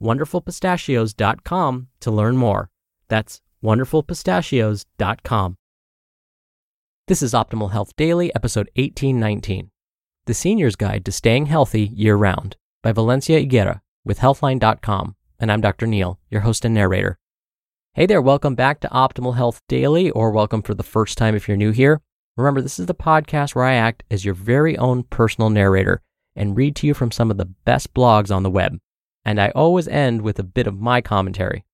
wonderfulpistachios.com to learn more. That's wonderfulpistachios.com. This is Optimal Health Daily, episode 1819, The Senior's Guide to Staying Healthy Year-Round by Valencia Higuera with Healthline.com. And I'm Dr. Neil, your host and narrator. Hey there, welcome back to Optimal Health Daily, or welcome for the first time if you're new here. Remember, this is the podcast where I act as your very own personal narrator and read to you from some of the best blogs on the web. And I always end with a bit of my commentary.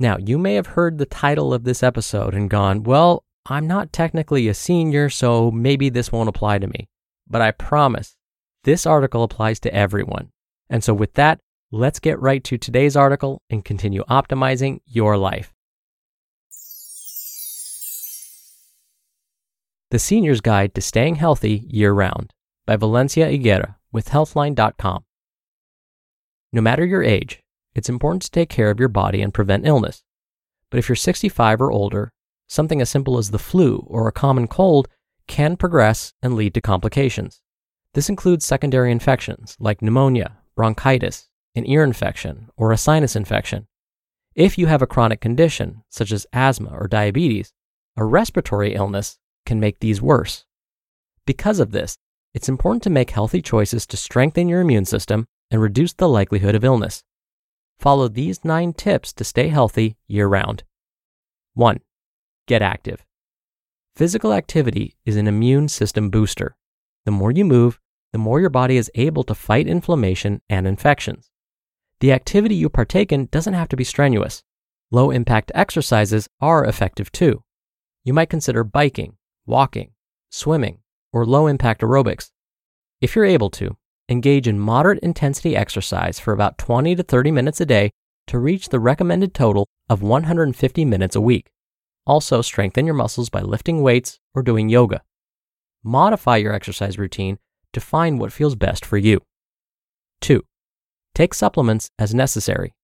Now, you may have heard the title of this episode and gone, well, I'm not technically a senior, so maybe this won't apply to me. But I promise, this article applies to everyone. And so with that, let's get right to today's article and continue optimizing your life. The Senior's Guide to Staying Healthy Year-Round by Valencia Higuera with Healthline.com. No matter your age, it's important to take care of your body and prevent illness. But if you're 65 or older, something as simple as the flu or a common cold can progress and lead to complications. This includes secondary infections like pneumonia, bronchitis, an ear infection, or a sinus infection. If you have a chronic condition, such as asthma or diabetes, a respiratory illness can make these worse. Because of this, it's important to make healthy choices to strengthen your immune system and reduce the likelihood of illness. Follow these 9 tips to stay healthy year-round. 1. Get active. Physical activity is an immune system booster. The more you move, the more your body is able to fight inflammation and infections. The activity you partake in doesn't have to be strenuous. Low-impact exercises are effective too. You might consider biking, walking, swimming, or low-impact aerobics. If you're able to, engage in moderate-intensity exercise for about 20 to 30 minutes a day to reach the recommended total of 150 minutes a week. Also, strengthen your muscles by lifting weights or doing yoga. Modify your exercise routine to find what feels best for you. 2. Take supplements as necessary.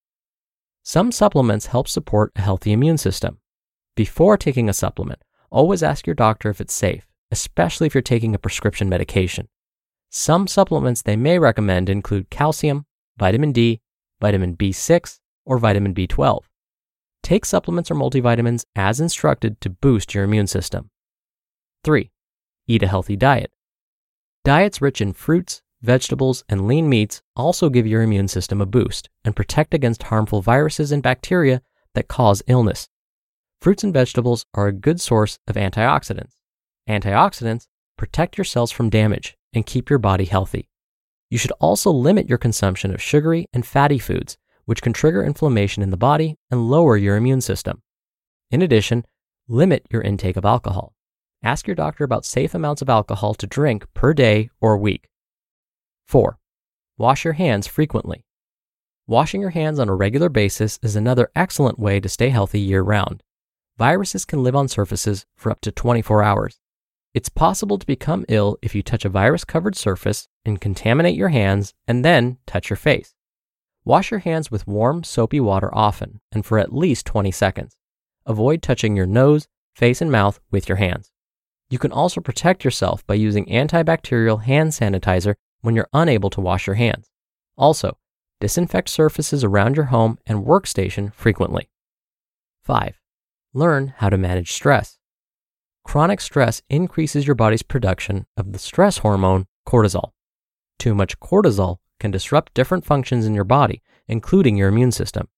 Some supplements help support a healthy immune system. Before taking a supplement, always ask your doctor if it's safe, especially if you're taking a prescription medication. Some supplements they may recommend include calcium, vitamin D, vitamin B6, or vitamin B12. Take supplements or multivitamins as instructed to boost your immune system. 3. Eat a healthy diet. Diets rich in fruits, vegetables, and lean meats also give your immune system a boost and protect against harmful viruses and bacteria that cause illness. Fruits and vegetables are a good source of antioxidants. Antioxidants protect your cells from damage and keep your body healthy. You should also limit your consumption of sugary and fatty foods, which can trigger inflammation in the body and lower your immune system. In addition, limit your intake of alcohol. Ask your doctor about safe amounts of alcohol to drink per day or week. 4. Wash your hands frequently. Washing your hands on a regular basis is another excellent way to stay healthy year-round. Viruses can live on surfaces for up to 24 hours. It's possible to become ill if you touch a virus-covered surface and contaminate your hands and then touch your face. Wash your hands with warm, soapy water often and for at least 20 seconds. Avoid touching your nose, face, and mouth with your hands. You can also protect yourself by using antibacterial hand sanitizer when you're unable to wash your hands. Also, disinfect surfaces around your home and workstation frequently. 5. Learn how to manage stress. Chronic stress increases your body's production of the stress hormone cortisol. Too much cortisol can disrupt different functions in your body, including your immune system.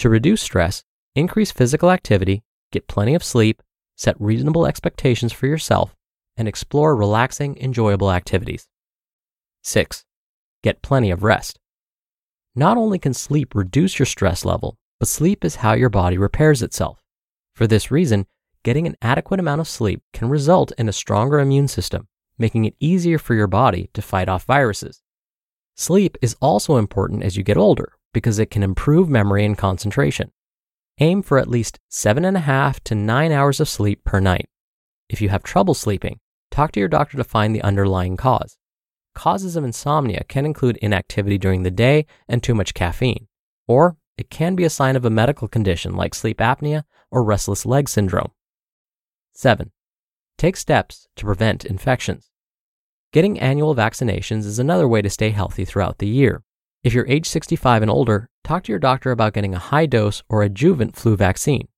to reduce stress, increase physical activity, get plenty of sleep, set reasonable expectations for yourself, and explore relaxing, enjoyable activities. 6. Get plenty of rest. Not only can sleep reduce your stress level, but sleep is how your body repairs itself. For this reason, getting an adequate amount of sleep can result in a stronger immune system, making it easier for your body to fight off viruses. Sleep is also important as you get older because it can improve memory and concentration. Aim for at least 7.5 to 9 hours of sleep per night. If you have trouble sleeping, talk to your doctor to find the underlying cause. Causes of insomnia can include inactivity during the day and too much caffeine, or it can be a sign of a medical condition like sleep apnea or restless leg syndrome. 7. Take steps to prevent infections. Getting annual vaccinations is another way to stay healthy throughout the year. If you're age 65 and older, talk to your doctor about getting a high dose or a adjuvant flu vaccine.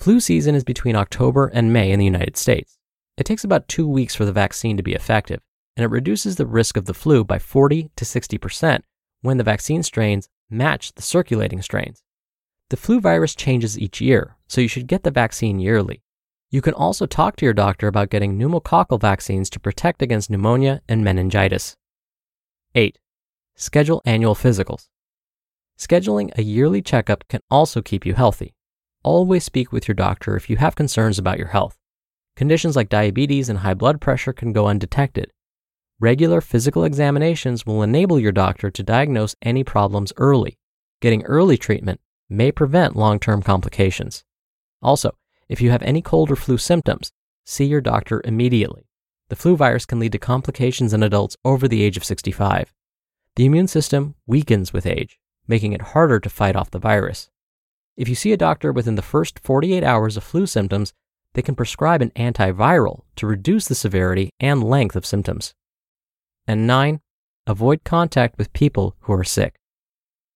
Flu season is between October and May in the United States. It takes about 2 weeks for the vaccine to be effective, and it reduces the risk of the flu by 40 to 60% when the vaccine strains match the circulating strains. The flu virus changes each year, so you should get the vaccine yearly. You can also talk to your doctor about getting pneumococcal vaccines to protect against pneumonia and meningitis. 8. Schedule annual physicals. Scheduling a yearly checkup can also keep you healthy. Always speak with your doctor if you have concerns about your health. Conditions like diabetes and high blood pressure can go undetected. Regular physical examinations will enable your doctor to diagnose any problems early. Getting early treatment may prevent long-term complications. Also, if you have any cold or flu symptoms, see your doctor immediately. The flu virus can lead to complications in adults over the age of 65. The immune system weakens with age, making it harder to fight off the virus. If you see a doctor within the first 48 hours of flu symptoms, they can prescribe an antiviral to reduce the severity and length of symptoms. And 9, avoid contact with people who are sick.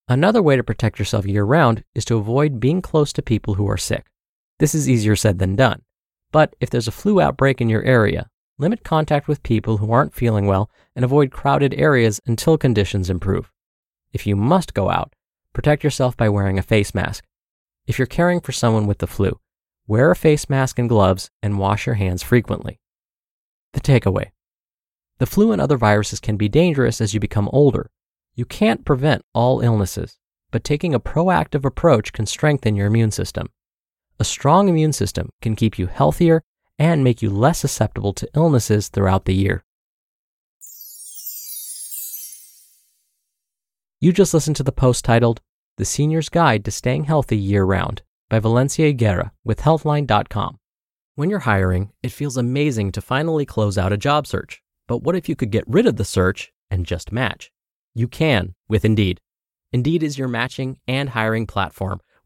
Another way to protect yourself year-round is to avoid being close to people who are sick. This is easier said than done, but if there's a flu outbreak in your area, limit contact with people who aren't feeling well and avoid crowded areas until conditions improve. If you must go out, protect yourself by wearing a face mask. If you're caring for someone with the flu, wear a face mask and gloves and wash your hands frequently. The takeaway. The flu and other viruses can be dangerous as you become older. You can't prevent all illnesses, but taking a proactive approach can strengthen your immune system. A strong immune system can keep you healthier and make you less susceptible to illnesses throughout the year. You just listened to the post titled, The Senior's Guide to Staying Healthy Year-Round by Valencia Higuera with Healthline.com. When you're hiring, it feels amazing to finally close out a job search. But what if you could get rid of the search and just match? You can with Indeed. Indeed is your matching and hiring platform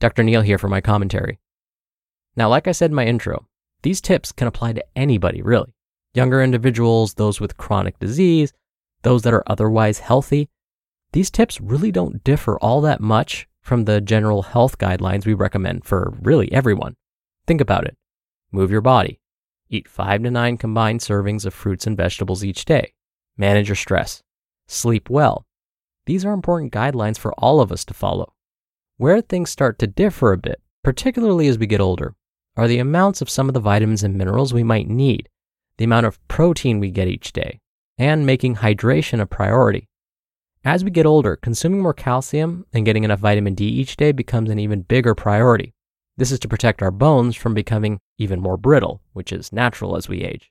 Dr. Neil here for my commentary. Now, like I said in my intro, these tips can apply to anybody, really. Younger individuals, those with chronic disease, those that are otherwise healthy. These tips really don't differ all that much from the general health guidelines we recommend for really everyone. Think about it. Move your body. Eat 5 to 9 combined servings of fruits and vegetables each day. Manage your stress. Sleep well. These are important guidelines for all of us to follow. Where things start to differ a bit, particularly as we get older, are the amounts of some of the vitamins and minerals we might need, the amount of protein we get each day, and making hydration a priority. As we get older, consuming more calcium and getting enough vitamin D each day becomes an even bigger priority. This is to protect our bones from becoming even more brittle, which is natural as we age.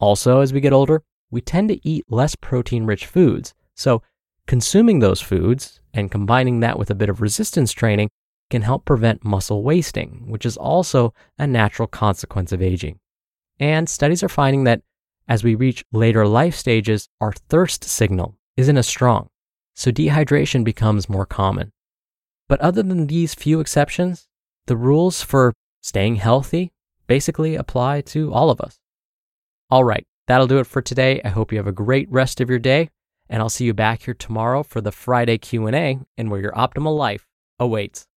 Also, as we get older, we tend to eat less protein-rich foods, so consuming those foods and combining that with a bit of resistance training can help prevent muscle wasting, which is also a natural consequence of aging. And studies are finding that as we reach later life stages, our thirst signal isn't as strong, so dehydration becomes more common. But other than these few exceptions, the rules for staying healthy basically apply to all of us. All right, that'll do it for today. I hope you have a great rest of your day, and I'll see you back here tomorrow for the Friday Q&A and where your optimal life awaits.